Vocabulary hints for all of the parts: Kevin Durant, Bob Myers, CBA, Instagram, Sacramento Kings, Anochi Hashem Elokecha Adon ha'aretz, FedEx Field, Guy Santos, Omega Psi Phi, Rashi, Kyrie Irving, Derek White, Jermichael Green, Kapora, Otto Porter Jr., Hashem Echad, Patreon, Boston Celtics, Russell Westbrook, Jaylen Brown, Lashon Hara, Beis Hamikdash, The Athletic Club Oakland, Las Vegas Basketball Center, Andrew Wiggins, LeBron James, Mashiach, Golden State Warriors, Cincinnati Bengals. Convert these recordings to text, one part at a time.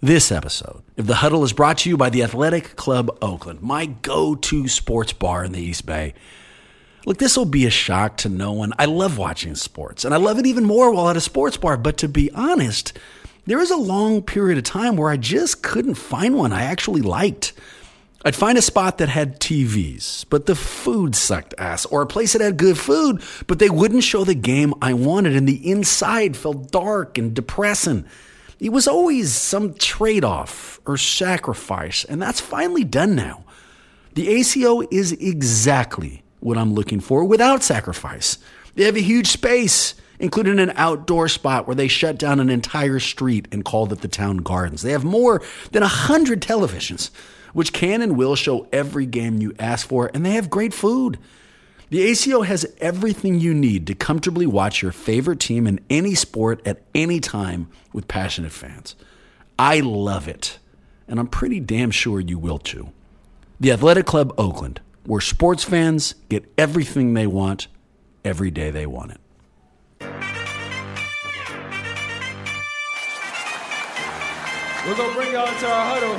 This episode of The Huddle is brought to you by The Athletic Club Oakland, my go-to sports bar in the East Bay. Look, this will be a shock to no one. I love watching sports, and I love it even more while at a sports bar. But to be honest, there was a long period of time where I just couldn't find one I actually liked. I'd find a spot that had TVs, but the food sucked ass, or a place that had good food, but they wouldn't show the game I wanted, and the inside felt dark and depressing. It was always some trade-off or sacrifice, and that's finally done now. The ACO is exactly what I'm looking for without sacrifice. They have a huge space, including an outdoor spot where they shut down an entire street and called it the Town Gardens. They have more than 100 televisions, which can and will show every game you ask for, and they have great food. The ACO has everything you need to comfortably watch your favorite team in any sport at any time with passionate fans. I love it, and I'm pretty damn sure you will too. The Athletic Club Oakland, where sports fans get everything they want, every day they want it. We're going to bring y'all to our huddle.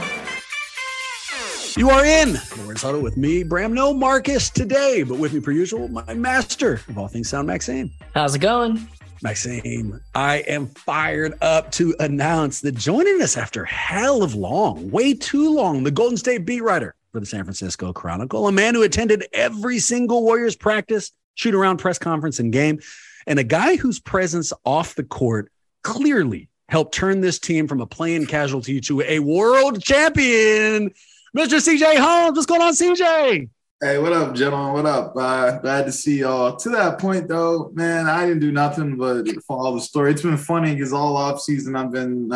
You are in the Warriors Huddle with me, Bram. No Marcus today, but with me per usual, my master of all things sound, Maxime. How's it going? Maxime, I am fired up to announce that joining us after hell of long, way too long, the Golden State beat writer for the San Francisco Chronicle, a man who attended every single Warriors practice, shoot around, press conference, and game, and a guy whose presence off the court clearly helped turn this team from a play-in casualty to a world champion. Mr. C.J. Holmes, what's going on, C.J.? Hey, what up, gentlemen? What up? Glad to see y'all. To that point, though, man, I didn't do nothing but follow the story. It's been funny because all offseason I've been,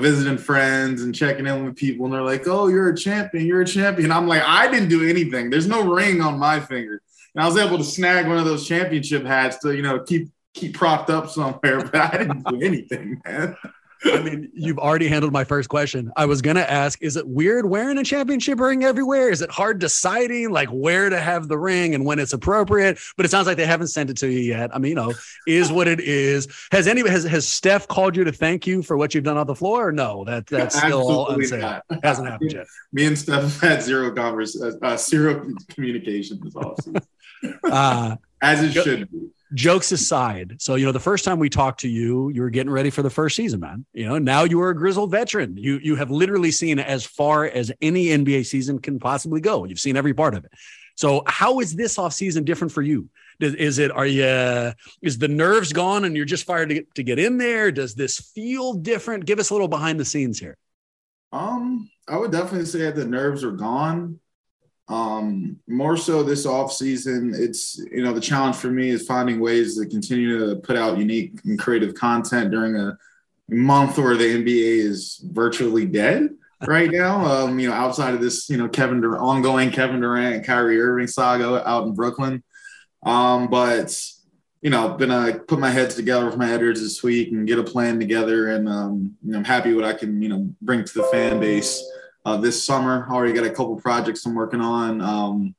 visiting friends and checking in with people, and they're like, oh, you're a champion, you're a champion. I'm like, I didn't do anything. There's no ring on my finger. And I was able to snag one of those championship hats to, keep propped up somewhere, but I didn't do anything, man. I mean, you've already handled my first question. I was going to ask, is it weird wearing a championship ring everywhere? Is it hard deciding where to have the ring and when it's appropriate? But it sounds like they haven't sent it to you yet. I mean, is what it is. Has Steph called you to thank you for what you've done on the floor? Or no, that's still all unsaid. Hasn't happened yet. Me and Steph had zero communication this offseason. As it should be. Jokes aside, so, the first time we talked to you, you were getting ready for the first season, man. Now you are a grizzled veteran. You have literally seen as far as any NBA season can possibly go. You've seen every part of it. So how is this offseason different for you? Is the nerves gone and you're just fired to get in there? Does this feel different? Give us a little behind the scenes here. I would definitely say that the nerves are gone. More so this offseason, it's, the challenge for me is finding ways to continue to put out unique and creative content during a month where the NBA is virtually dead right now. Outside of this, ongoing Kevin Durant and Kyrie Irving saga out in Brooklyn. Gonna put my heads together with my editors this week and get a plan together. And, I'm happy what I can, bring to the fan base. This summer, already got a couple projects I'm working on.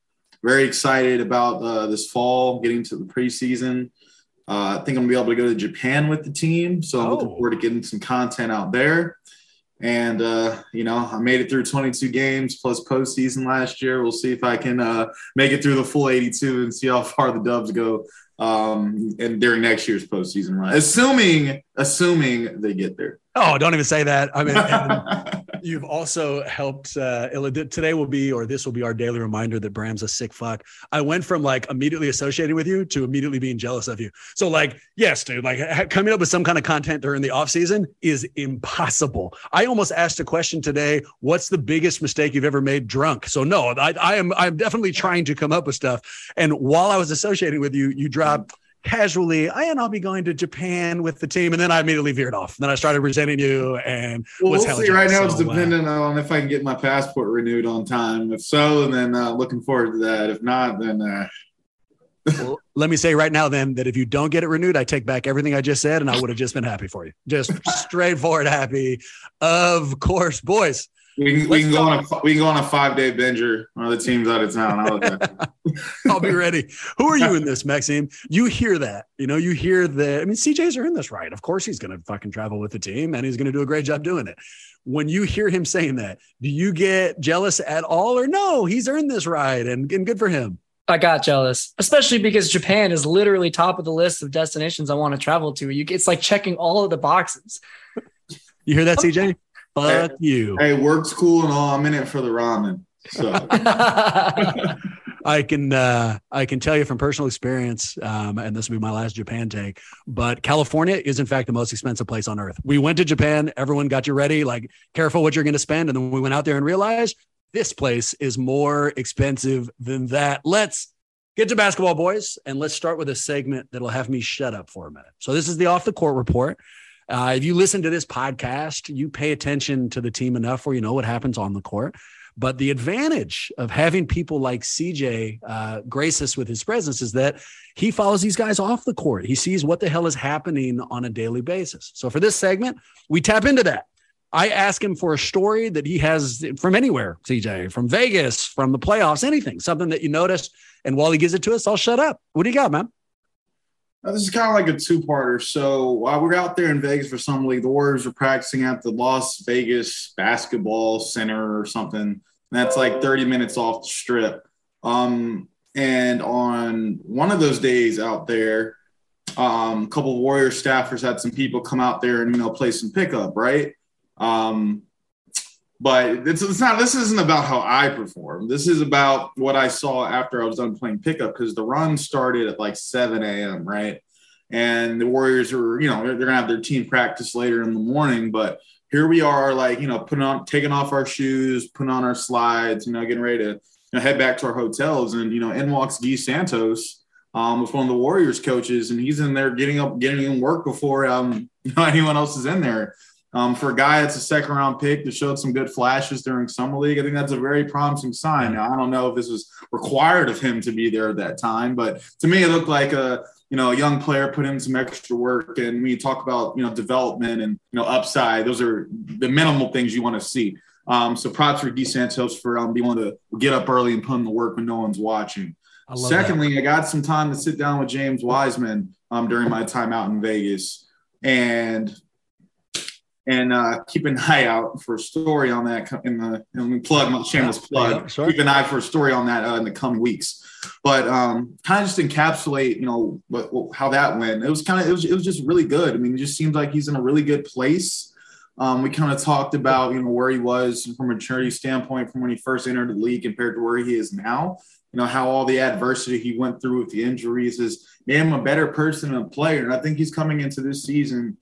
Very excited about this fall, getting to the preseason. I think I'm going to be able to go to Japan with the team. So I'm looking forward to getting some content out there. And, I made it through 22 games plus postseason last year. We'll see if I can make it through the full 82 and see how far the Dubs go and during next year's postseason run, assuming they get there. Oh, don't even say that. I mean, You've also helped. This will be our daily reminder that Bram's a sick fuck. I went from like immediately associating with you to immediately being jealous of you. So like, yes, dude, like coming up with some kind of content during the off season is impossible. I almost asked a question today. What's the biggest mistake you've ever made drunk? So no, I'm definitely trying to come up with stuff. And while I was associating with you, you dropped casually, I'll be going to Japan with the team, and then I immediately veered off. And then I started resenting you, and we'll see. Right now, it's dependent on if I can get my passport renewed on time. If so, then looking forward to that. If not, then. Well, let me say right now, then, that if you don't get it renewed, I take back everything I just said, and I would have just been happy for you. Just straightforward happy, of course, boys. We can go on a 5-day binger on the teams out of town. I'll be ready. Who are you in this, Maxime? You hear that. You hear that. I mean, CJ's are in this, right? Of course he's going to fucking travel with the team, and he's going to do a great job doing it. When you hear him saying that, do you get jealous at all? Or no, he's earned this ride, and good for him. I got jealous, especially because Japan is literally top of the list of destinations I want to travel to. It's like checking all of the boxes. You hear that, CJ? Fuck you. Hey, work's cool and all. I'm in it for the ramen. So I can tell you from personal experience, and this will be my last Japan take, but California is in fact the most expensive place on earth. We went to Japan. Everyone got you ready, like careful what you're going to spend. And then we went out there and realized this place is more expensive than that. Let's get to basketball, boys. And let's start with a segment that'll have me shut up for a minute. So this is the Off the Court Report. If you listen to this podcast, you pay attention to the team enough where you know what happens on the court. But the advantage of having people like CJ grace us with his presence is that he follows these guys off the court. He sees what the hell is happening on a daily basis. So for this segment, we tap into that. I ask him for a story that he has from anywhere, CJ, from Vegas, from the playoffs, anything, something that you noticed. And while he gives it to us, I'll shut up. What do you got, man? Now, this is kind of like a two-parter. So while we're out there in Vegas for some league, the Warriors were practicing at the Las Vegas Basketball Center or something. And that's like 30 minutes off the strip. And on one of those days out there, a couple of Warriors staffers had some people come out there and, play some pickup, right? But this isn't about how I perform. This is about what I saw after I was done playing pickup, because the run started at like 7 a.m., right? And the Warriors are, they're going to have their team practice later in the morning. But here we are, like, taking off our shoes, putting on our slides, getting ready to head back to our hotels. And, in walks Guy Santos, was one of the Warriors coaches, and he's in there getting in work before anyone else is in there. For a guy that's a second-round pick that showed some good flashes during summer league, I think that's a very promising sign. Now, I don't know if this was required of him to be there at that time, but to me, it looked like a young player put in some extra work. And when you talk about development and upside, those are the minimal things you want to see. So props for Guy Santos for being able to get up early and put in the work when no one's watching. Secondly, I got some time to sit down with James Wiseman during my time out in Vegas, and keep an eye out for a story on that Keep an eye for a story on that in the coming weeks. But kind of just encapsulate, how that went. It was just really good. I mean, it just seems like he's in a really good place. We kind of talked about, where he was from a maturity standpoint from when he first entered the league compared to where he is now. How all the adversity he went through with the injuries has made him a better person and a player. And I think he's coming into this season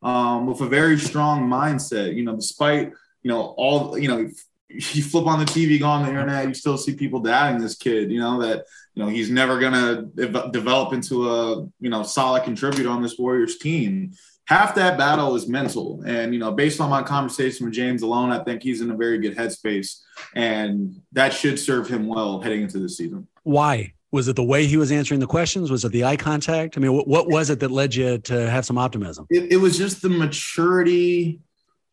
with a very strong mindset, despite, you flip on the TV, go on the internet, you still see people doubting this kid, that he's never going to develop into a, solid contributor on this Warriors team. Half that battle is mental. And, based on my conversation with James alone, I think he's in a very good headspace, and that should serve him well heading into this season. Why? Was it the way he was answering the questions? Was it the eye contact? I mean, what was it that led you to have some optimism? It was just the maturity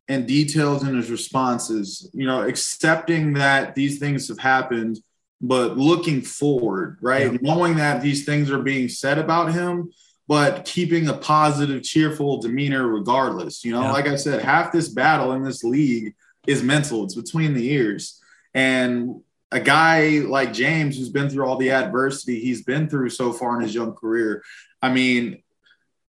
and details in his responses, accepting that these things have happened, but looking forward, right? Yeah. Knowing that these things are being said about him, but keeping a positive, cheerful demeanor regardless. Yeah. Like I said, half this battle in this league is mental. It's between the ears. And a guy like James, who's been through all the adversity he's been through so far in his young career, I mean,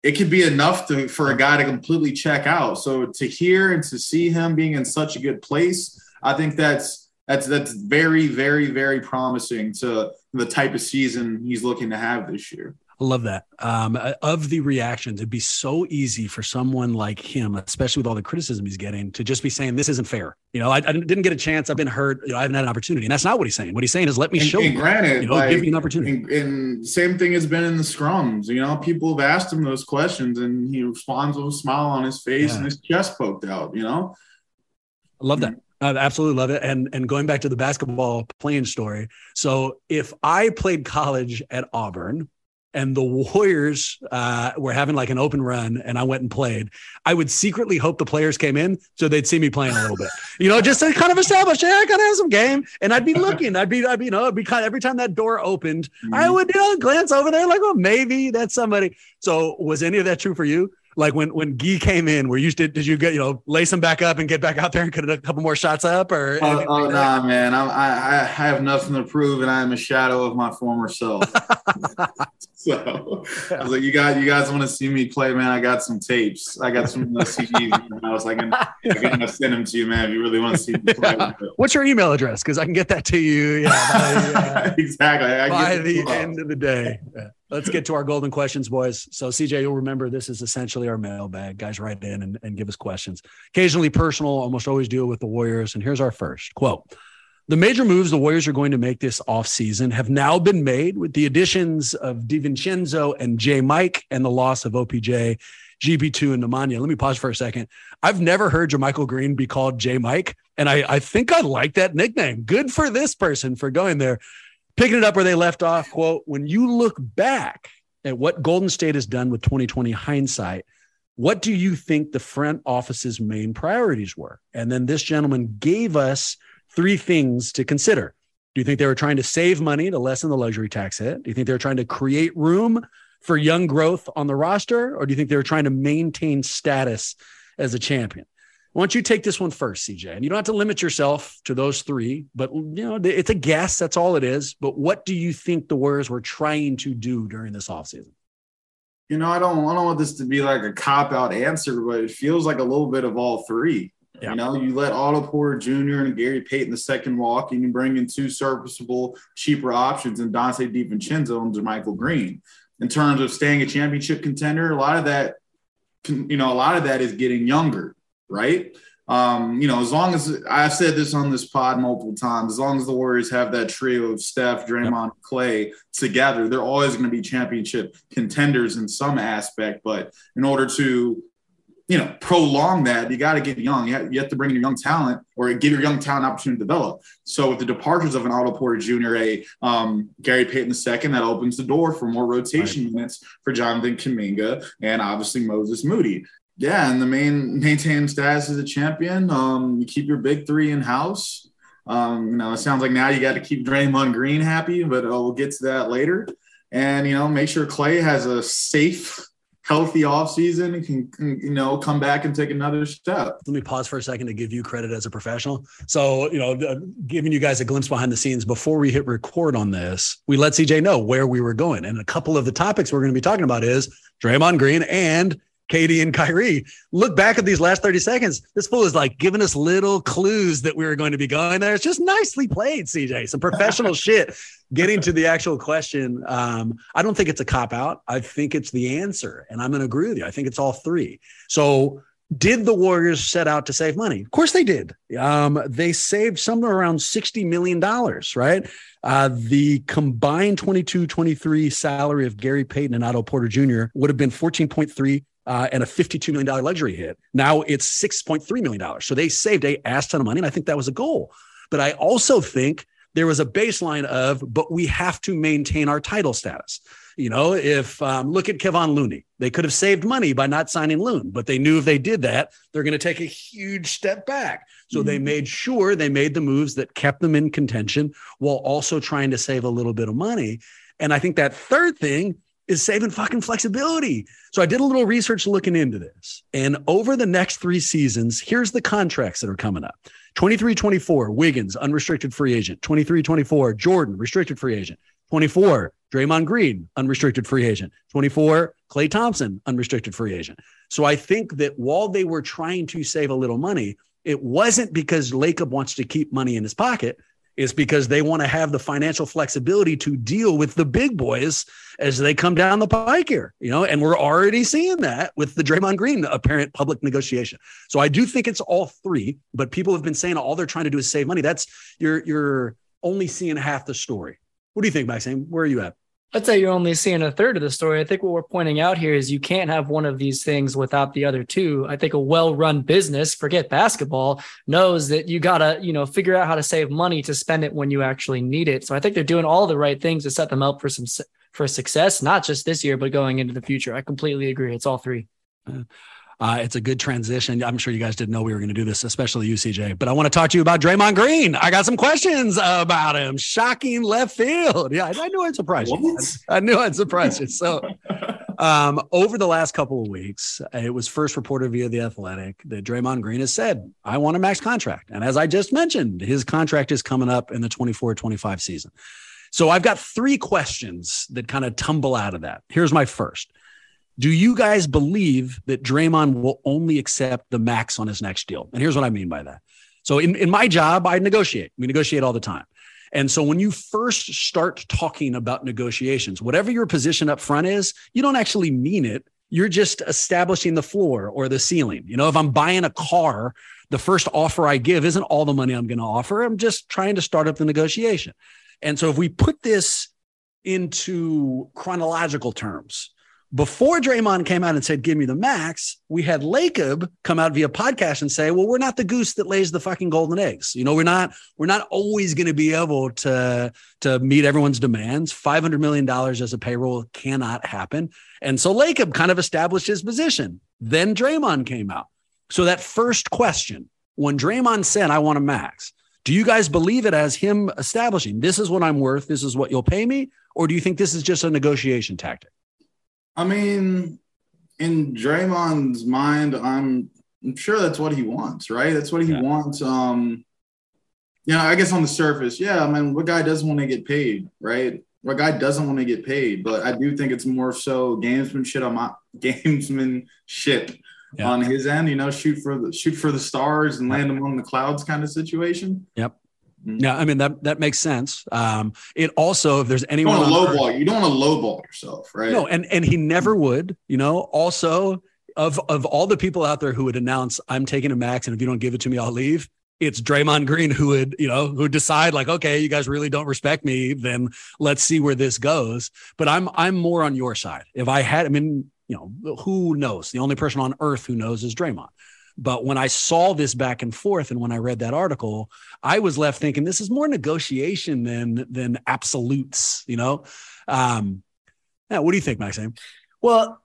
it could be enough to, for a guy to completely check out. So to hear and to see him being in such a good place, I think that's very, very, very promising to the type of season he's looking to have this year. I love that. Of the reactions, it'd be so easy for someone like him, especially with all the criticism he's getting, to just be saying, this isn't fair. You know, I didn't get a chance. I've been hurt. You know, I haven't had an opportunity. And that's not what he's saying. What he's saying is, let me show you. Granted, you know, like, give me an opportunity. And same thing has been in the scrums. You know, people have asked him those questions, and he responds with a smile on his face and his chest poked out, you know? I love that. I absolutely love it. And going back to the basketball playing story. So if I played college at Auburn, and the Warriors were having like an open run, and I went and played, I would secretly hope the players came in so they'd see me playing a little bit, you know, just to kind of establish, hey, I gotta have some game. And I'd be looking, I'd be, you know, it'd be kind of, every time that door opened, I would, you know, glance over there like, well, maybe that's somebody. So was any of that true for you? Like when Guy came in, were you did you get, you know, lace him back up and get back out there and get a couple more shots up? Or nah, man, I have nothing to prove, and I am a shadow of my former self. So I was like, you guys want to see me play, man? I got some tapes. I got some CDs. And I was like, I'm gonna send them to you, man, if you really want to see me play. Yeah. What's your email address? Because I can get that to you. Yeah, exactly. By the end of the day. Yeah. Let's get to our golden questions, boys. So, CJ, you'll remember this is essentially our mailbag. Guys write in and give us questions. Occasionally personal, almost always deal with the Warriors. And here's our first quote. The major moves the Warriors are going to make this offseason have now been made with the additions of DiVincenzo and J-Mike and the loss of OPJ, GB2, and Nemanja. Let me pause for a second. I've never heard Jermichael Green be called J-Mike, and I think I like that nickname. Good for this person for going there. Picking it up where they left off, quote, when you look back at what Golden State has done with 2020 hindsight, what do you think the front office's main priorities were? And then this gentleman gave us three things to consider. Do you think they were trying to save money to lessen the luxury tax hit? Do you think they were trying to create room for young growth on the roster? Or do you think they were trying to maintain status as a champion? Why don't you take this one first, CJ? And you don't have to limit yourself to those three, but you know, it's a guess. That's all it is. But what do you think the Warriors were trying to do during this offseason? You know, I don't want this to be like a cop-out answer, but it feels like a little bit of all three. Yeah. You know, you let Otto Porter Jr. and Gary Payton II walk, and you bring in two serviceable, cheaper options in Dante DiVincenzo and Jermichael Green. In terms of staying a championship contender, a lot of that is getting younger. Right. You know, as long as I've said this on this pod multiple times, as long as the Warriors have that trio of Steph, Draymond, Klay together, they're always going to be championship contenders in some aspect. But in order to, you know, prolong that, you got to get young. You have to bring your young talent or give your young talent opportunity to develop. So with the departures of an Otto Porter Jr., Gary Payton II, that opens the door for more rotation minutes for Jonathan Kuminga and obviously Moses Moody. Yeah, and the maintain status as a champion. You keep your big three in house. You know, it sounds like now you got to keep Draymond Green happy, but we'll get to that later. And you know, make sure Klay has a safe, healthy offseason and can, you know, come back and take another step. Let me pause for a second to give you credit as a professional. So, you know, giving you guys a glimpse behind the scenes before we hit record on this, we let CJ know where we were going, and a couple of the topics we're going to be talking about is Draymond Green and KD and Kyrie. Look back at these last 30 seconds. This fool is like giving us little clues that we were going to be going there. It's just nicely played, CJ. Some professional shit. Getting to the actual question, I don't think it's a cop-out. I think it's the answer, and I'm going to agree with you. I think it's all three. So did the Warriors set out to save money? Of course they did. They saved somewhere around $60 million, right? The combined 22-23 salary of Gary Payton and Otto Porter Jr. would have been $14.3 and a $52 million luxury hit. Now it's $6.3 million. So they saved a ass ton of money, and I think that was a goal. But I also think there was a baseline of, but we have to maintain our title status. You know, if look at Kevon Looney, they could have saved money by not signing Loon, but they knew if they did that, they're going to take a huge step back. So they made sure they made the moves that kept them in contention while also trying to save a little bit of money. And I think that third thing is saving fucking flexibility. So I did a little research looking into this. And over the next three seasons, here's the contracts that are coming up. 23-24, Wiggins, unrestricted free agent. 23-24, Jordan, restricted free agent. 24, Draymond Green, unrestricted free agent. 24, Klay Thompson, unrestricted free agent. So I think that while they were trying to save a little money, it wasn't because Lacob wants to keep money in his pocket. It's because they want to have the financial flexibility to deal with the big boys as they come down the pike here, you know, and we're already seeing that with the Draymond Green apparent public negotiation. So I do think it's all three, but people have been saying all they're trying to do is save money. That's you're only seeing half the story. What do you think, Maxime? Where are you at? I'd say you're only seeing a third of the story. I think what we're pointing out here is you can't have one of these things without the other two. I think a well-run business, forget basketball, knows that you got to, figure out how to save money to spend it when you actually need it. So I think they're doing all the right things to set them up for success, not just this year, but going into the future. I completely agree. It's all three. It's a good transition. I'm sure you guys didn't know we were going to do this, especially you, CJ. But I want to talk to you about Draymond Green. I got some questions about him. Shocking left field. Yeah, I knew I'd surprise you. I knew I'd surprise you. So over the last couple of weeks, it was first reported via The Athletic that Draymond Green has said, I want a max contract. And as I just mentioned, his contract is coming up in the 24-25 season. So I've got three questions that kind of tumble out of that. Here's my first. Do you guys believe that Draymond will only accept the max on his next deal? And here's what I mean by that. So in my job, I negotiate. We negotiate all the time. And so when you first start talking about negotiations, whatever your position up front is, you don't actually mean it. You're just establishing the floor or the ceiling. You know, if I'm buying a car, the first offer I give isn't all the money I'm going to offer. I'm just trying to start up the negotiation. And so if we put this into chronological terms, before Draymond came out and said, give me the max, we had Lacob come out via podcast and say, well, we're not the goose that lays the fucking golden eggs. You know, we're not always going to be able to meet everyone's demands. $500 million as a payroll cannot happen. And so Lacob kind of established his position. Then Draymond came out. So that first question, when Draymond said, I want a max, do you guys believe it as him establishing, this is what I'm worth, this is what you'll pay me? Or do you think this is just a negotiation tactic? I mean, in Draymond's mind, I'm sure that's what he wants, right? That's what he wants. I guess on the surface, what guy doesn't want to get paid, right? What guy doesn't want to get paid? But I do think it's more so gamesmanship on his end. Shoot for the stars and land among the clouds kind of situation. Yep. Yeah, I mean, that makes sense. It also, if there's anyone you don't want to lowball yourself, right? No, and he never would, also of all the people out there who would announce I'm taking a max and if you don't give it to me, I'll leave. It's Draymond Green who would, who decide like, okay, you guys really don't respect me. Then let's see where this goes. But I'm more on your side. If I had, who knows? The only person on earth who knows is Draymond. But when I saw this back and forth and when I read that article, I was left thinking this is more negotiation than absolutes, What do you think, Maxime? Well,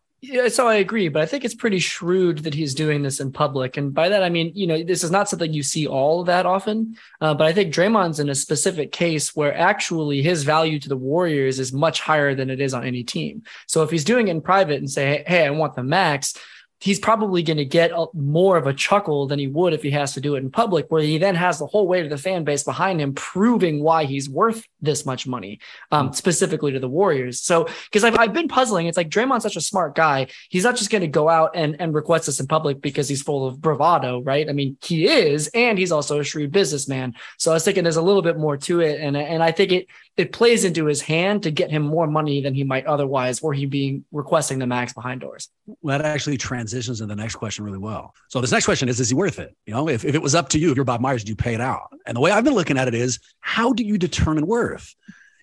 so I agree, but I think it's pretty shrewd that he's doing this in public. And by that, I mean, this is not something you see all that often, but I think Draymond's in a specific case where actually his value to the Warriors is much higher than it is on any team. So if he's doing it in private and say, hey, I want the max, he's probably going to get more of a chuckle than he would if he has to do it in public, where he then has the whole weight of the fan base behind him, proving why he's worth this much money, specifically to the Warriors. So, because I've been puzzling, it's like Draymond's such a smart guy. He's not just going to go out and request this in public because he's full of bravado, right? I mean, he is, and he's also a shrewd businessman. So I was thinking there's a little bit more to it. And I think it plays into his hand to get him more money than he might otherwise, were he being requesting the max behind doors. Well, that actually transitions to the next question really well. So this next question is he worth it? If it was up to you, if you're Bob Myers, do you pay it out? And the way I've been looking at it is, how do you determine worth?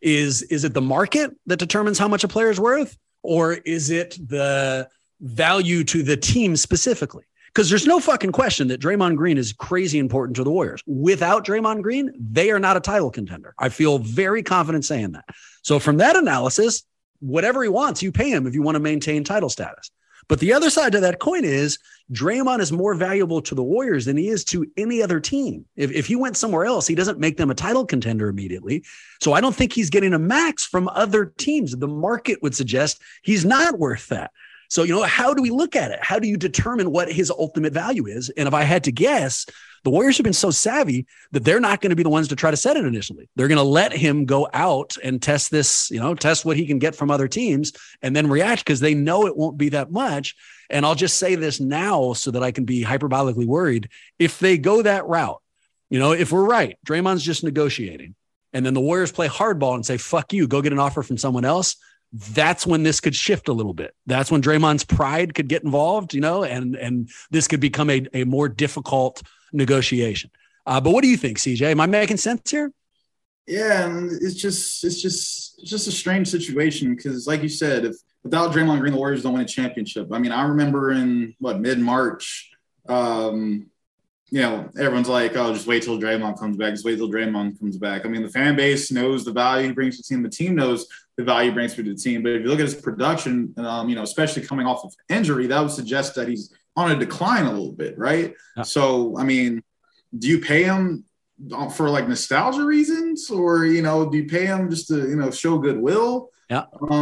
Is it the market that determines how much a player is worth? Or is it the value to the team specifically? Because there's no fucking question that Draymond Green is crazy important to the Warriors. Without Draymond Green, they are not a title contender. I feel very confident saying that. So from that analysis, whatever he wants, you pay him if you want to maintain title status. But the other side to that coin is Draymond is more valuable to the Warriors than he is to any other team. If he went somewhere else, he doesn't make them a title contender immediately. So I don't think he's getting a max from other teams. The market would suggest he's not worth that. So, you know, how do we look at it? How do you determine what his ultimate value is? And if I had to guess, the Warriors have been so savvy that they're not going to be the ones to try to set it initially. They're going to let him go out and test this, you know, test what he can get from other teams and then react because they know it won't be that much. And I'll just say this now so that I can be hyperbolically worried. If they go that route, you know, if we're right, Draymond's just negotiating, and then the Warriors play hardball and say, fuck you, go get an offer from someone else. That's when this could shift a little bit. That's when Draymond's pride could get involved, you know, and this could become a more difficult negotiation. But what do you think, CJ? Am I making sense here? Yeah, and it's just a strange situation because, like you said, if without Draymond Green, the Warriors don't win a championship. I mean, I remember in mid-March, you know, everyone's like, oh, just wait till Draymond comes back. Just wait till Draymond comes back. I mean, the fan base knows the value he brings to the team. The team knows the value he brings to the team. But if you look at his production, you know, especially coming off of injury, that would suggest that he's on a decline a little bit, right? Yeah. So, I mean, do you pay him for, like, nostalgia reasons? Or, you know, do you pay him just to, you know, show goodwill? Yeah. I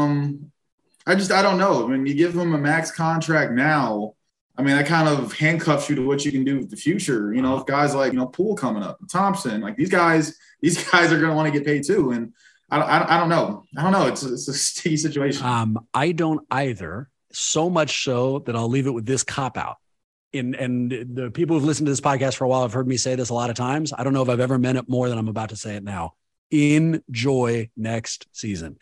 don't know. I mean, you give him a max contract now, I mean, that kind of handcuffs you to what you can do with the future. You know, if guys like, you know, Poole coming up, Thompson, like these guys are going to want to get paid too. And I don't know. It's a sticky situation. I don't either. So much so that I'll leave it with this cop out. And the people who've listened to this podcast for a while have heard me say this a lot of times. I don't know if I've ever meant it more than I'm about to say it now. Enjoy next season.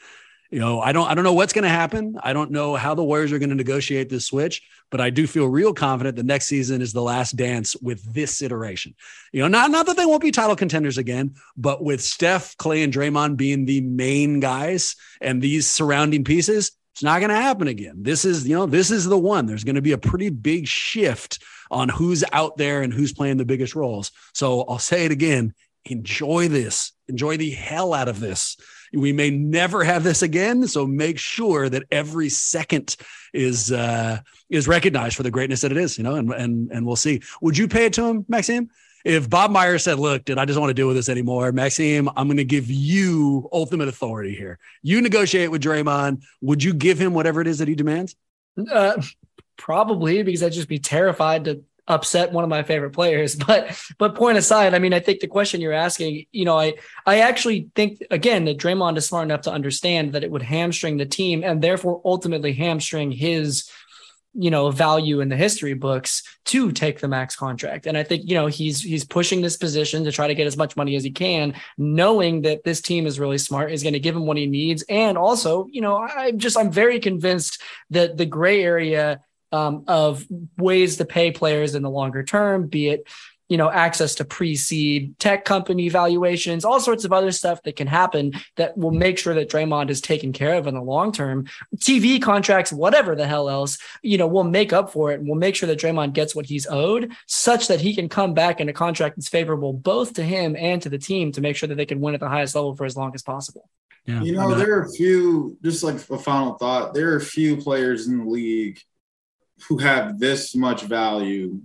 You know, I don't know what's going to happen. I don't know how the Warriors are going to negotiate this switch, but I do feel real confident the next season is the last dance with this iteration. You know, not that they won't be title contenders again, but with Steph, Klay, and Draymond being the main guys and these surrounding pieces, it's not going to happen again. This is the one. There's going to be a pretty big shift on who's out there and who's playing the biggest roles. So I'll say it again. Enjoy this. Enjoy the hell out of this. We may never have this again, so make sure that every second is recognized for the greatness that it is, you know, and we'll see. Would you pay it to him, Maxime? If Bob Myers said, look, dude, I just want to deal with this anymore, Maxime, I'm going to give you ultimate authority here. You negotiate with Draymond. Would you give him whatever it is that he demands? Probably, because I'd just be terrified to upset one of my favorite players, but point aside, I mean, I think the question you're asking, you know, I actually think again, that Draymond is smart enough to understand that it would hamstring the team and therefore ultimately hamstring his, you know, value in the history books to take the max contract. And I think, you know, he's pushing this position to try to get as much money as he can, knowing that this team is really smart, is going to give him what he needs. And also, you know, I'm very convinced that the gray area of ways to pay players in the longer term, be it, you know, access to pre-seed tech company valuations, all sorts of other stuff that can happen that will make sure that Draymond is taken care of in the long term. TV contracts, whatever the hell else, you know, we'll make up for it and we'll make sure that Draymond gets what he's owed such that he can come back in a contract that's favorable both to him and to the team to make sure that they can win at the highest level for as long as possible. Yeah, you know, there are a few, just like a final thought, there are a few players in the league who have this much value,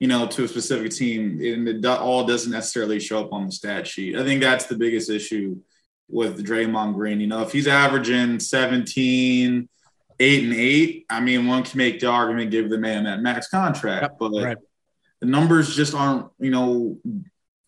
you know, to a specific team, and it all doesn't necessarily show up on the stat sheet. I think that's the biggest issue with Draymond Green. You know, if he's averaging 17, 8 and 8, I mean, one can make the argument, give the man that max contract, yep, but right, the numbers just aren't, you know,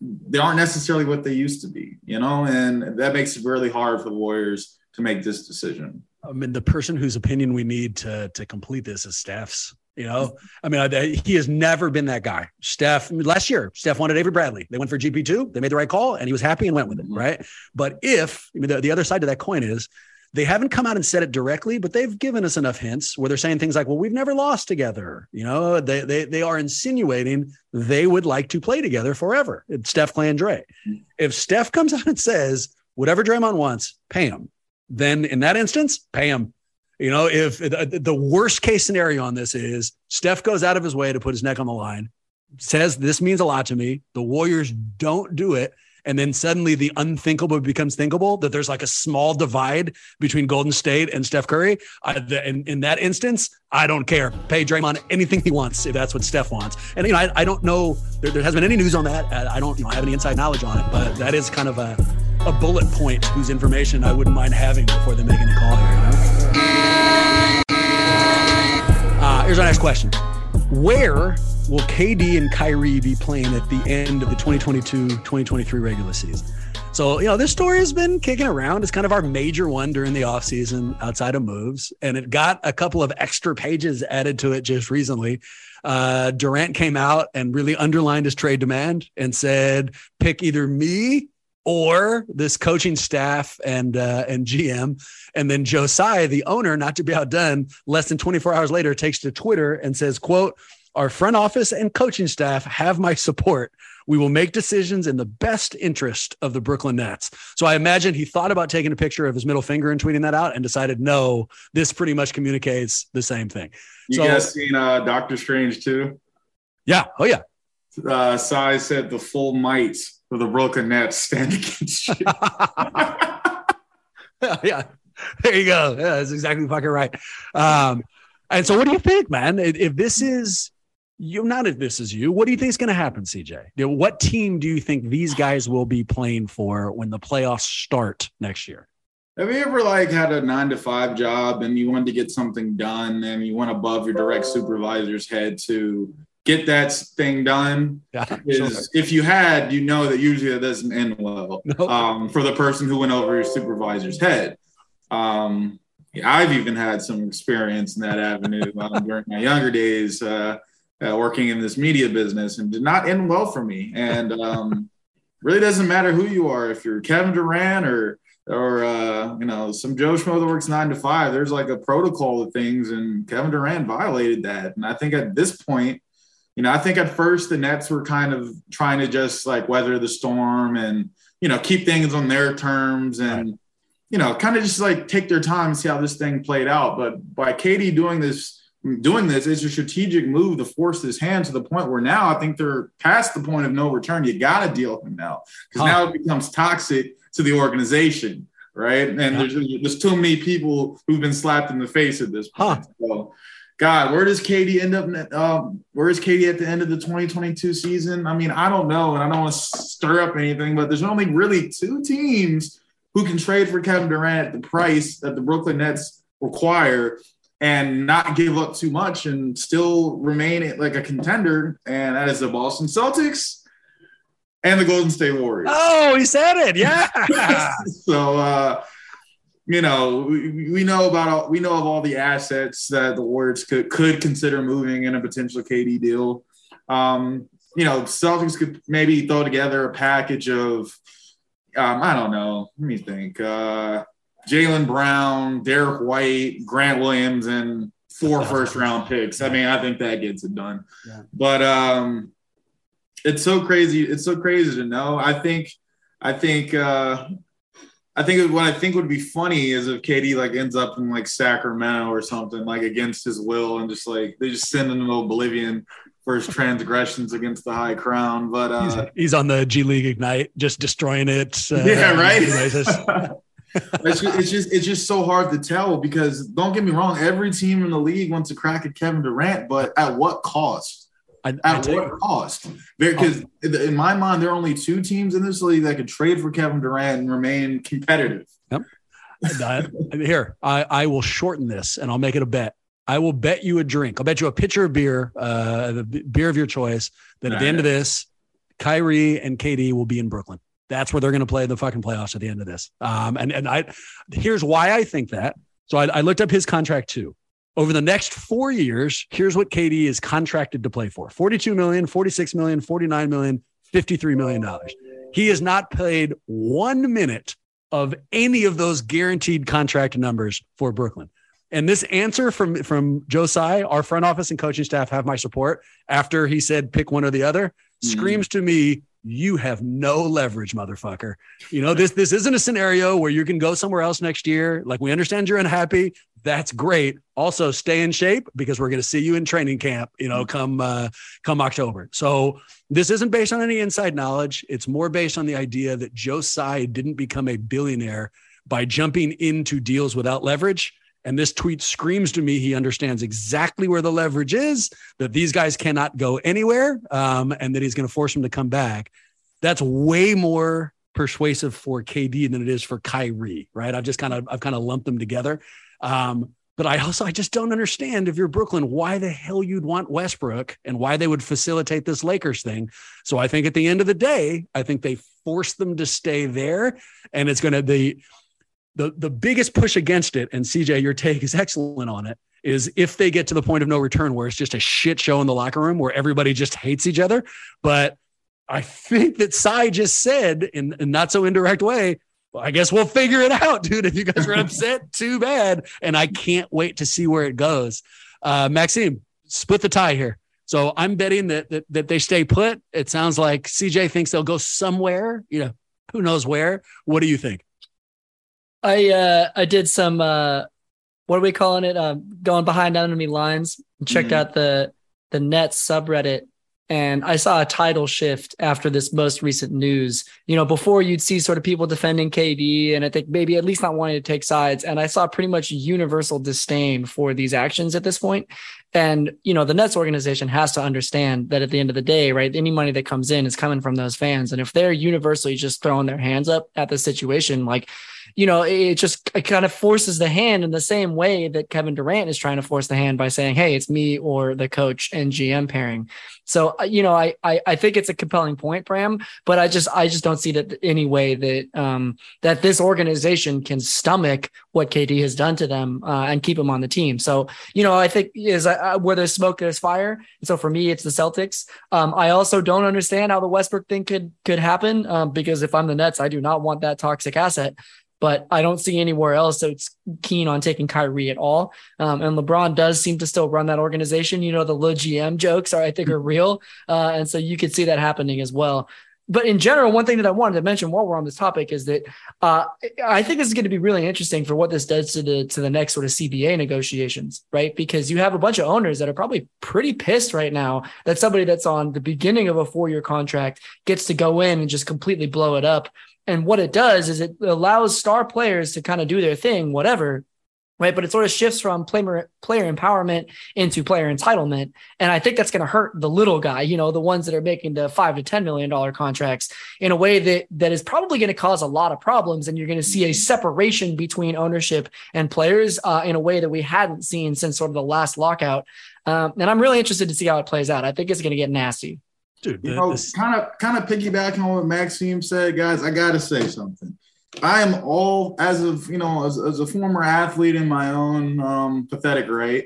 they aren't necessarily what they used to be, you know, and that makes it really hard for the Warriors to make this decision. I mean, the person whose opinion we need to complete this is Steph's, you know? I mean, he has never been that guy. Steph, I mean, last year, Steph wanted Avery Bradley. They went for GP2. They made the right call, and he was happy and went with it, right? But the other side to that coin is they haven't come out and said it directly, but they've given us enough hints where they're saying things like, well, we've never lost together. You know, they are insinuating they would like to play together forever. It's Steph, Klay, and Dre. If Steph comes out and says, whatever Draymond wants, pay him, then in that instance, pay him. You know, if the worst case scenario on this is Steph goes out of his way to put his neck on the line, says this means a lot to me, the Warriors don't do it, and then suddenly the unthinkable becomes thinkable, that there's like a small divide between Golden State and Steph Curry. In that instance, I don't care. Pay Draymond anything he wants if that's what Steph wants. And, you know, I don't know. There hasn't been any news on that. I don't have any inside knowledge on it, but that is kind of a bullet point whose information I wouldn't mind having before they make any call here, you know? Here's our next question. Where will KD and Kyrie be playing at the end of the 2022-2023 regular season? So, you know, this story has been kicking around. It's kind of our major one during the offseason outside of moves. And it got a couple of extra pages added to it just recently. Durant came out and really underlined his trade demand and said, pick either me or this coaching staff and GM. And then Joe Tsai, the owner, not to be outdone, less than 24 hours later, takes to Twitter and says, quote, our front office and coaching staff have my support. We will make decisions in the best interest of the Brooklyn Nets. So I imagine he thought about taking a picture of his middle finger and tweeting that out and decided, no, this pretty much communicates the same thing. You guys seen Doctor Strange too? Yeah. Oh, yeah. Tsai said the full might of the Brooklyn Nets stand against you. Yeah. There you go. Yeah, that's exactly fucking right. And so what do you think, man? If this is... what do you think is going to happen, CJ? What team do you think these guys will be playing for when the playoffs start next year? Have you ever had a 9-to-5 job and you wanted to get something done and you went above your direct supervisor's head to get that thing done? Yeah, sure. If you had, you know that usually it doesn't end well. Nope. For the person who went over your supervisor's head. I've even had some experience in that avenue during my younger days. Working in this media business, and did not end well for me. And really doesn't matter who you are. If you're Kevin Durant or you know, some Joe Schmo that works 9-to-5, there's a protocol of things, and Kevin Durant violated that. And I think at this point, you know, I think at first the Nets were kind of trying to just weather the storm and, you know, keep things on their terms and, you know, kind of just take their time and see how this thing played out. But by KD doing this is a strategic move to force his hand to the point where now I think they're past the point of no return. You got to deal with him now because now it becomes toxic to the organization, right? And there's too many people who've been slapped in the face at this point. So, God, where does KD end up? Where is KD at the end of the 2022 season? I mean, I don't know, and I don't want to stir up anything, but there's only really two teams who can trade for Kevin Durant at the price that the Brooklyn Nets require and not give up too much and still remain a contender, and that is the Boston Celtics and the Golden State Warriors. Oh, he said it. Yeah. So, you know, we know of all the assets that the Warriors could consider moving in a potential KD deal. You know, Celtics could maybe throw together a package of, I don't know, let me think, Jaylen Brown, Derek White, Grant Williams, and 4 first-round picks. I mean, I think that gets it done. Yeah. But it's so crazy. It's so crazy to know. I think what I think would be funny is if KD ends up in Sacramento or something against his will and just they just send him to oblivion for his transgressions against the high crown. But he's on the G League Ignite, just destroying it. Yeah, right. It's just so hard to tell because don't get me wrong, every team in the league wants a crack at Kevin Durant, but at what cost? Because in my mind, there are only two teams in this league that could trade for Kevin Durant and remain competitive. Yep. Here, I will shorten this and I'll make it a bet. I will bet you a drink. I'll bet you a pitcher of beer, the beer of your choice, that at the end of this, Kyrie and KD will be in Brooklyn. That's where they're going to play the fucking playoffs at the end of this. And here's why I think that. So I looked up his contract too. Over the next 4 years, here's what KD is contracted to play for: $42 million, $46 million, $49 million, $53 million. He has not played 1 minute of any of those guaranteed contract numbers for Brooklyn. And this answer from Joe Tsai, our front office and coaching staff have my support, after he said pick one or the other, screams to me, you have no leverage, motherfucker. You know, this isn't a scenario where you can go somewhere else next year. We understand you're unhappy. That's great. Also, stay in shape because we're going to see you in training camp, you know, come October. So this isn't based on any inside knowledge. It's more based on the idea that Joe Tsai didn't become a billionaire by jumping into deals without leverage. And this tweet screams to me he understands exactly where the leverage is, that these guys cannot go anywhere, and that he's going to force them to come back. That's way more persuasive for KD than it is for Kyrie, right? I've kind of lumped them together. But I just don't understand, if you're Brooklyn, why the hell you'd want Westbrook and why they would facilitate this Lakers thing. So I think at the end of the day, I think they forced them to stay there, and it's going to be the biggest push against it. And CJ, your take is excellent on it, is if they get to the point of no return where it's just a shit show in the locker room where everybody just hates each other. But I think that Tsai just said in not so indirect way, well, I guess we'll figure it out, dude. If you guys are upset, too bad. And I can't wait to see where it goes. Maxime, split the tie here. So I'm betting that they stay put. It sounds like CJ thinks they'll go somewhere, who knows where. What do you think? I did some, what are we calling it? Going behind enemy lines, and checked out the Nets subreddit. And I saw a title shift after this most recent news. Before you'd see sort of people defending KD, and I think maybe at least not wanting to take sides. And I saw pretty much universal disdain for these actions at this point. And, the Nets organization has to understand that at the end of the day, right, any money that comes in is coming from those fans. And if they're universally just throwing their hands up at the situation, like, it kind of forces the hand in the same way that Kevin Durant is trying to force the hand by saying, hey, it's me or the coach and GM pairing. So, I think it's a compelling point, Bram, but I just don't see that any way that, that this organization can stomach what KD has done to them, and keep him on the team. So, I think where there's smoke, there's fire. And so for me, it's the Celtics. I also don't understand how the Westbrook thing could happen, because if I'm the Nets, I do not want that toxic asset. But I don't see anywhere else that's keen on taking Kyrie at all. And LeBron does seem to still run that organization. The little GM jokes I think are real. And so you could see that happening as well. But in general, one thing that I wanted to mention while we're on this topic is that I think this is going to be really interesting for what this does to the next sort of CBA negotiations, right? Because you have a bunch of owners that are probably pretty pissed right now that somebody that's on the beginning of a 4-year contract gets to go in and just completely blow it up. And what it does is it allows star players to kind of do their thing, whatever, right? But it sort of shifts from player empowerment into player entitlement. And I think that's going to hurt the little guy, the ones that are making the $5 to $10 million contracts in a way that is probably going to cause a lot of problems. And you're going to see a separation between ownership and players in a way that we hadn't seen since sort of the last lockout. And I'm really interested to see how it plays out. I think it's going to get nasty. Dude, kind of piggybacking on what Maxime said, guys, I got to say something. I am all, as a former athlete in my own pathetic right,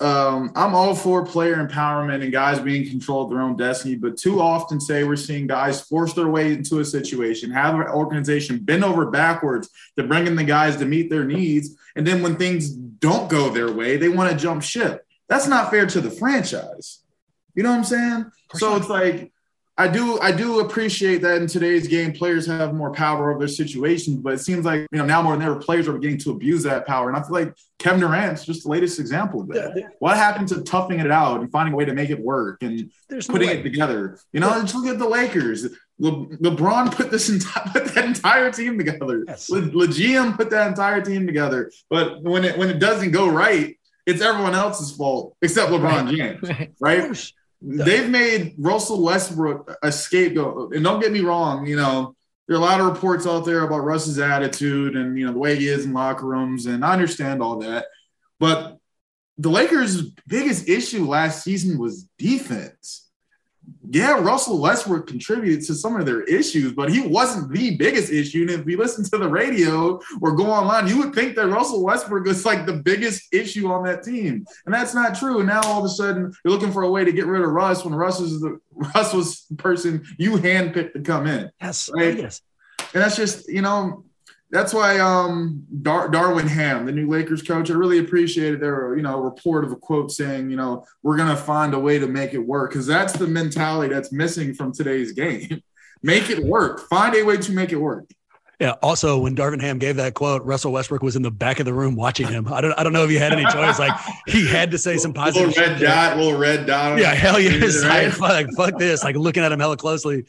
I'm all for player empowerment and guys being controlled their own destiny, but too often say we're seeing guys force their way into a situation, have an organization bend over backwards to bring in the guys to meet their needs, and then when things don't go their way, they want to jump ship. That's not fair to the franchise. You know what I'm saying? So it's like, I do appreciate that in today's game, players have more power over their situations, but it seems like, now more than ever, players are beginning to abuse that power. And I feel like Kevin Durant's just the latest example of that. What happened to toughing it out and finding a way to make it work and putting it together? Just look at the Lakers. LeBron put that entire team together. Yes. GM put that entire team together. But when it doesn't go right, it's everyone else's fault except LeBron James, right? They've made Russell Westbrook a scapegoat. And don't get me wrong, there are a lot of reports out there about Russ's attitude and, the way he is in locker rooms, and I understand all that. But the Lakers' biggest issue last season was defense. Yeah, Russell Westbrook contributed to some of their issues, but he wasn't the biggest issue. And if you listen to the radio or go online, you would think that Russell Westbrook was like the biggest issue on that team. And that's not true. And now all of a sudden you're looking for a way to get rid of Russ when Russ was the person you handpicked to come in. Yes. Right? Yes. And that's just, that's why Darvin Ham, the new Lakers coach, I really appreciated their, report of a quote saying, we're going to find a way to make it work, because that's the mentality that's missing from today's game. Make it work. Find a way to make it work. Yeah. Also, when Darvin Ham gave that quote, Russell Westbrook was in the back of the room watching him. I don't know if you had any choice. Like, he had to say some positive. Little red dot. Yeah. Hell yes. Right? Like, fuck this. Like, looking at him hella closely,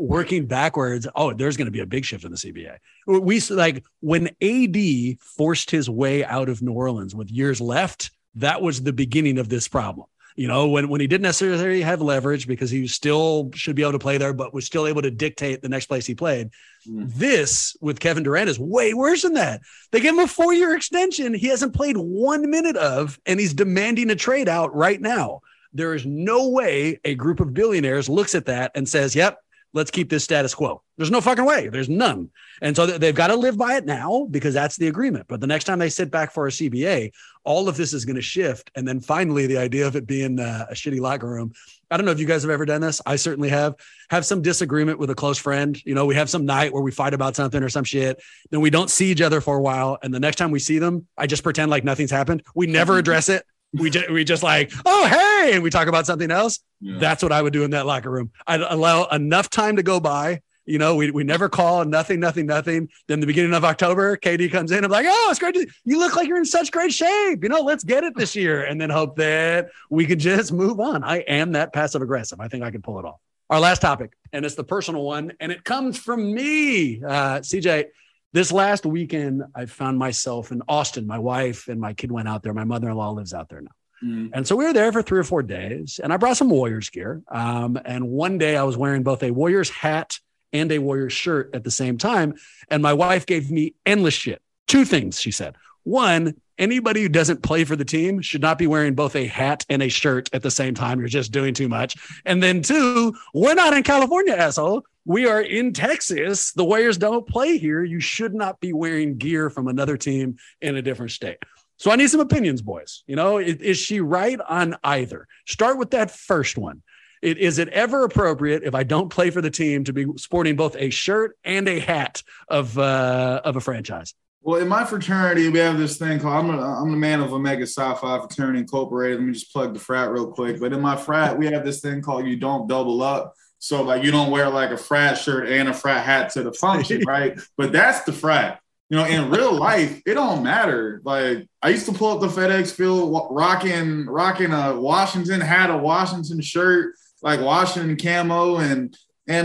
working backwards. Oh, there's going to be a big shift in the CBA. When AD forced his way out of New Orleans with years left, that was the beginning of this problem. you know, when he didn't necessarily have leverage because he still should be able to play there, but was still able to dictate the next place he played. This with Kevin Durant is way worse than that. They gave him a 4-year extension. He hasn't played 1 minute of, and he's demanding a trade out right now. There is no way a group of billionaires looks at that and says, yep, let's keep this status quo. There's no fucking way. There's none. And so they've got to live by it now because that's the agreement. But the next time they sit back for a CBA, all of this is going to shift. And then finally, the idea of it being a shitty locker room. I don't know if you guys have ever done this. I certainly have some disagreement with a close friend. You know, we have some night where we fight about something or some shit. Then we don't see each other for a while. And the next time we see them, I just pretend like nothing's happened. We never address it. We just like, oh, hey, and we talk about something else. Yeah. That's what I would do in that locker room. I'd allow enough time to go by. You know, we never call, nothing. Then the beginning of October, KD comes in. I'm like, oh, it's great. You look like you're in such great shape. You know, let's get it this year. And then hope that we could just move on. I am that passive aggressive. I think I can pull it off. Our last topic, and it's the personal one, and it comes from me, CJ. This last weekend, I found myself in Austin. My wife and my kid went out there. My mother-in-law lives out there now. And so we were there for 3 or 4 days, and I brought some Warriors gear. And one day I was wearing both a Warriors hat and a Warriors shirt at the same time. And my wife gave me endless shit. Two things, she said. One, anybody who doesn't play for the team should not be wearing both a hat and a shirt at the same time. You're just doing too much. And then two, we're not in California, asshole. We are in Texas. The Warriors don't play here. You should not be wearing gear from another team in a different state. So I need some opinions, boys. You know, is she right on either? Start with that first one. Is it ever appropriate if I don't play for the team to be sporting both a shirt and a hat of a franchise? Well, in my fraternity, we have this thing called, I'm the man of Omega Psi Phi Fraternity Incorporated. Let me just plug the frat real quick. But in my frat, we have this thing called you don't double up. So, like, you don't wear, like, a frat shirt and a frat hat to the function, right? But that's the frat. You know, in real life, it don't matter. Like, I used to pull up the FedEx Field rocking a Washington hat, a Washington shirt, like Washington camo, and you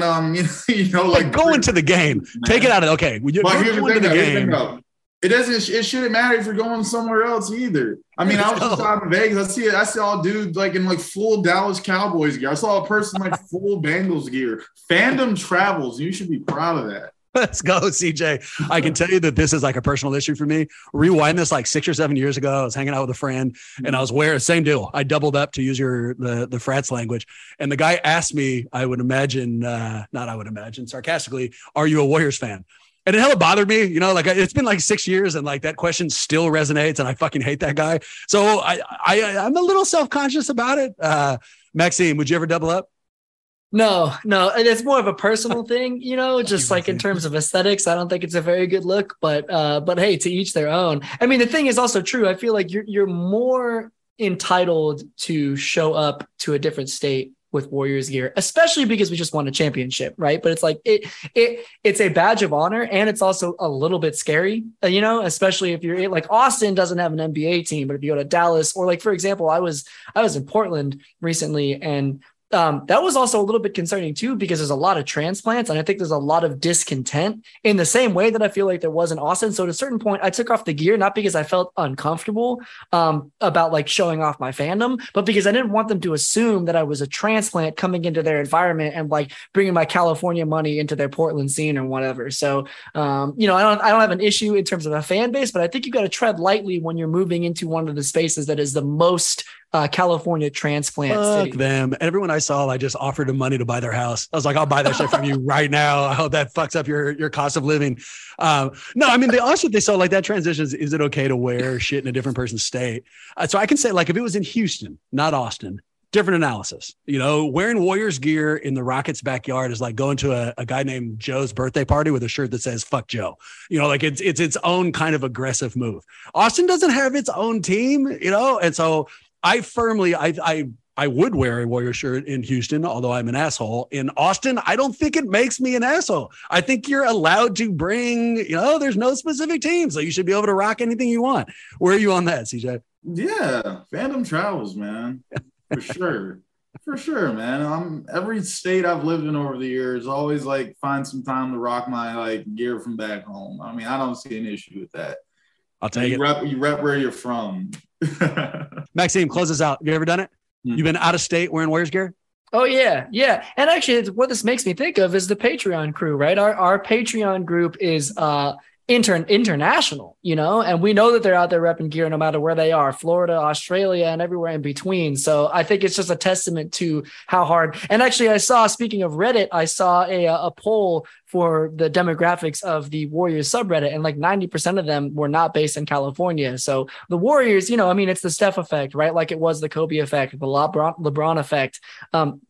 know, like going to the game. Man. Take it out of – okay, you're going to the game. It shouldn't matter if you're going somewhere else either. I mean, I was just out in Vegas. I see all dudes like in like full Dallas Cowboys gear. I saw a person like full Bengals gear. Fandom travels. You should be proud of that. Let's go, CJ. I can tell you that this is like a personal issue for me. Rewind this like 6 or 7 years ago. I was hanging out with a friend, and I was wearing – same deal. I doubled up, to use the frat's language. And the guy asked me, sarcastically, are you a Warriors fan? And it hella bothered me, you know, like it's been like 6 years and like that question still resonates and I fucking hate that guy. So I'm a little self-conscious about it. Maxime, would you ever double up? No. And it's more of a personal thing, you know, just like in terms of aesthetics, I don't think it's a very good look, but hey, to each their own. I mean, the thing is also true. I feel like you're more entitled to show up to a different state with Warriors gear, especially because we just won a championship, right? But it's like it's a badge of honor, and it's also a little bit scary, you know, especially if you're like Austin doesn't have an NBA team, but if you go to Dallas or like, for example, I was in Portland recently, and that was also a little bit concerning too, because there's a lot of transplants, and I think there's a lot of discontent in the same way that I feel like there was in Austin. So at a certain point, I took off the gear, not because I felt uncomfortable about like showing off my fandom, but because I didn't want them to assume that I was a transplant coming into their environment and like bringing my California money into their Portland scene or whatever. So, you know, I don't have an issue in terms of a fan base, but I think you got to tread lightly when you're moving into one of the spaces that is the most California transplant city. Fuck them. Everyone I saw, I just offered them money to buy their house. I was like, I'll buy that shit from you right now. I hope that fucks up your cost of living. No, I mean, they saw like that transition. Is it okay to wear shit in a different person's state? So I can say, like, if it was in Houston, not Austin, different analysis. You know, wearing Warriors gear in the Rockets' backyard is like going to a guy named Joe's birthday party with a shirt that says "fuck Joe." You know, like it's its own kind of aggressive move. Austin doesn't have its own team, you know, and so I would wear a Warrior shirt in Houston, although I'm an asshole. In Austin, I don't think it makes me an asshole. I think you're allowed to bring, you know, there's no specific team, so you should be able to rock anything you want. Where are you on that, CJ? Yeah, fandom travels, man. For sure. For sure, man. Every state I've lived in over the years, always like find some time to rock my like gear from back home. I mean, I don't see an issue with that. I'll tell you. You rep where you're from. Maxime, close us out. Have you ever done it? You've been out of state wearing Warriors gear? Oh, yeah. Yeah. And actually, what this makes me think of is the Patreon crew, right? Our Patreon group is international, you know, and we know that they're out there repping gear no matter where they are, Florida, Australia, and everywhere in between. So I think it's just a testament to how hard. And actually, I saw, speaking of Reddit, I saw a poll for the demographics of the Warriors subreddit, and like 90% of them were not based in California. So the Warriors, you know, I mean, it's the Steph effect, right? Like it was the Kobe effect, the LeBron effect.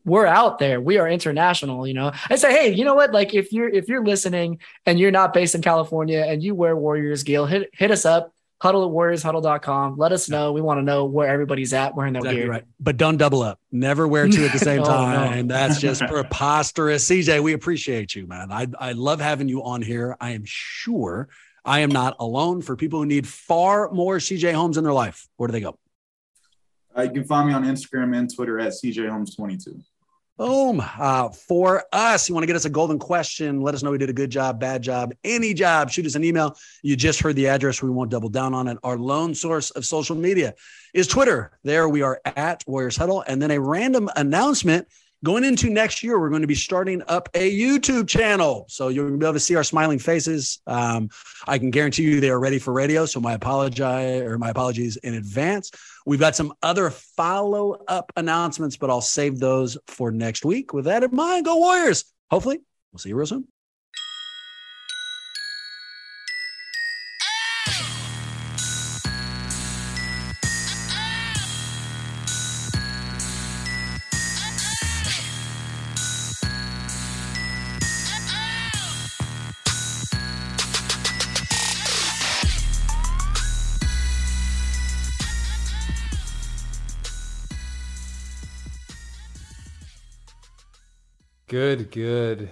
We're out there. We are international, you know. I say, hey, you know what? Like if you're listening and you're not based in California and you wear Warriors gear, hit us up. Huddle at warriorshuddle.com. Let us know. We want to know where everybody's at wearing their gear. Right. But don't double up. Never wear two at the same time. No. That's just preposterous. CJ, we appreciate you, man. I love having you on here. I am sure I am not alone. For people who need far more CJ Holmes in their life, where do they go? You can find me on Instagram and Twitter at CJ Holmes 22. Boom. For us, you want to get us a golden question, let us know we did a good job, bad job, any job, shoot us an email. You just heard the address. We won't double down on it. Our lone source of social media is Twitter. There we are at Warriors Huddle. And then a random announcement going into next year, we're going to be starting up a YouTube channel. So you're going to be able to see our smiling faces. I can guarantee you they are ready for radio. So my apologies in advance. We've got some other follow-up announcements, but I'll save those for next week. With that in mind, go Warriors. Hopefully, we'll see you real soon. Good.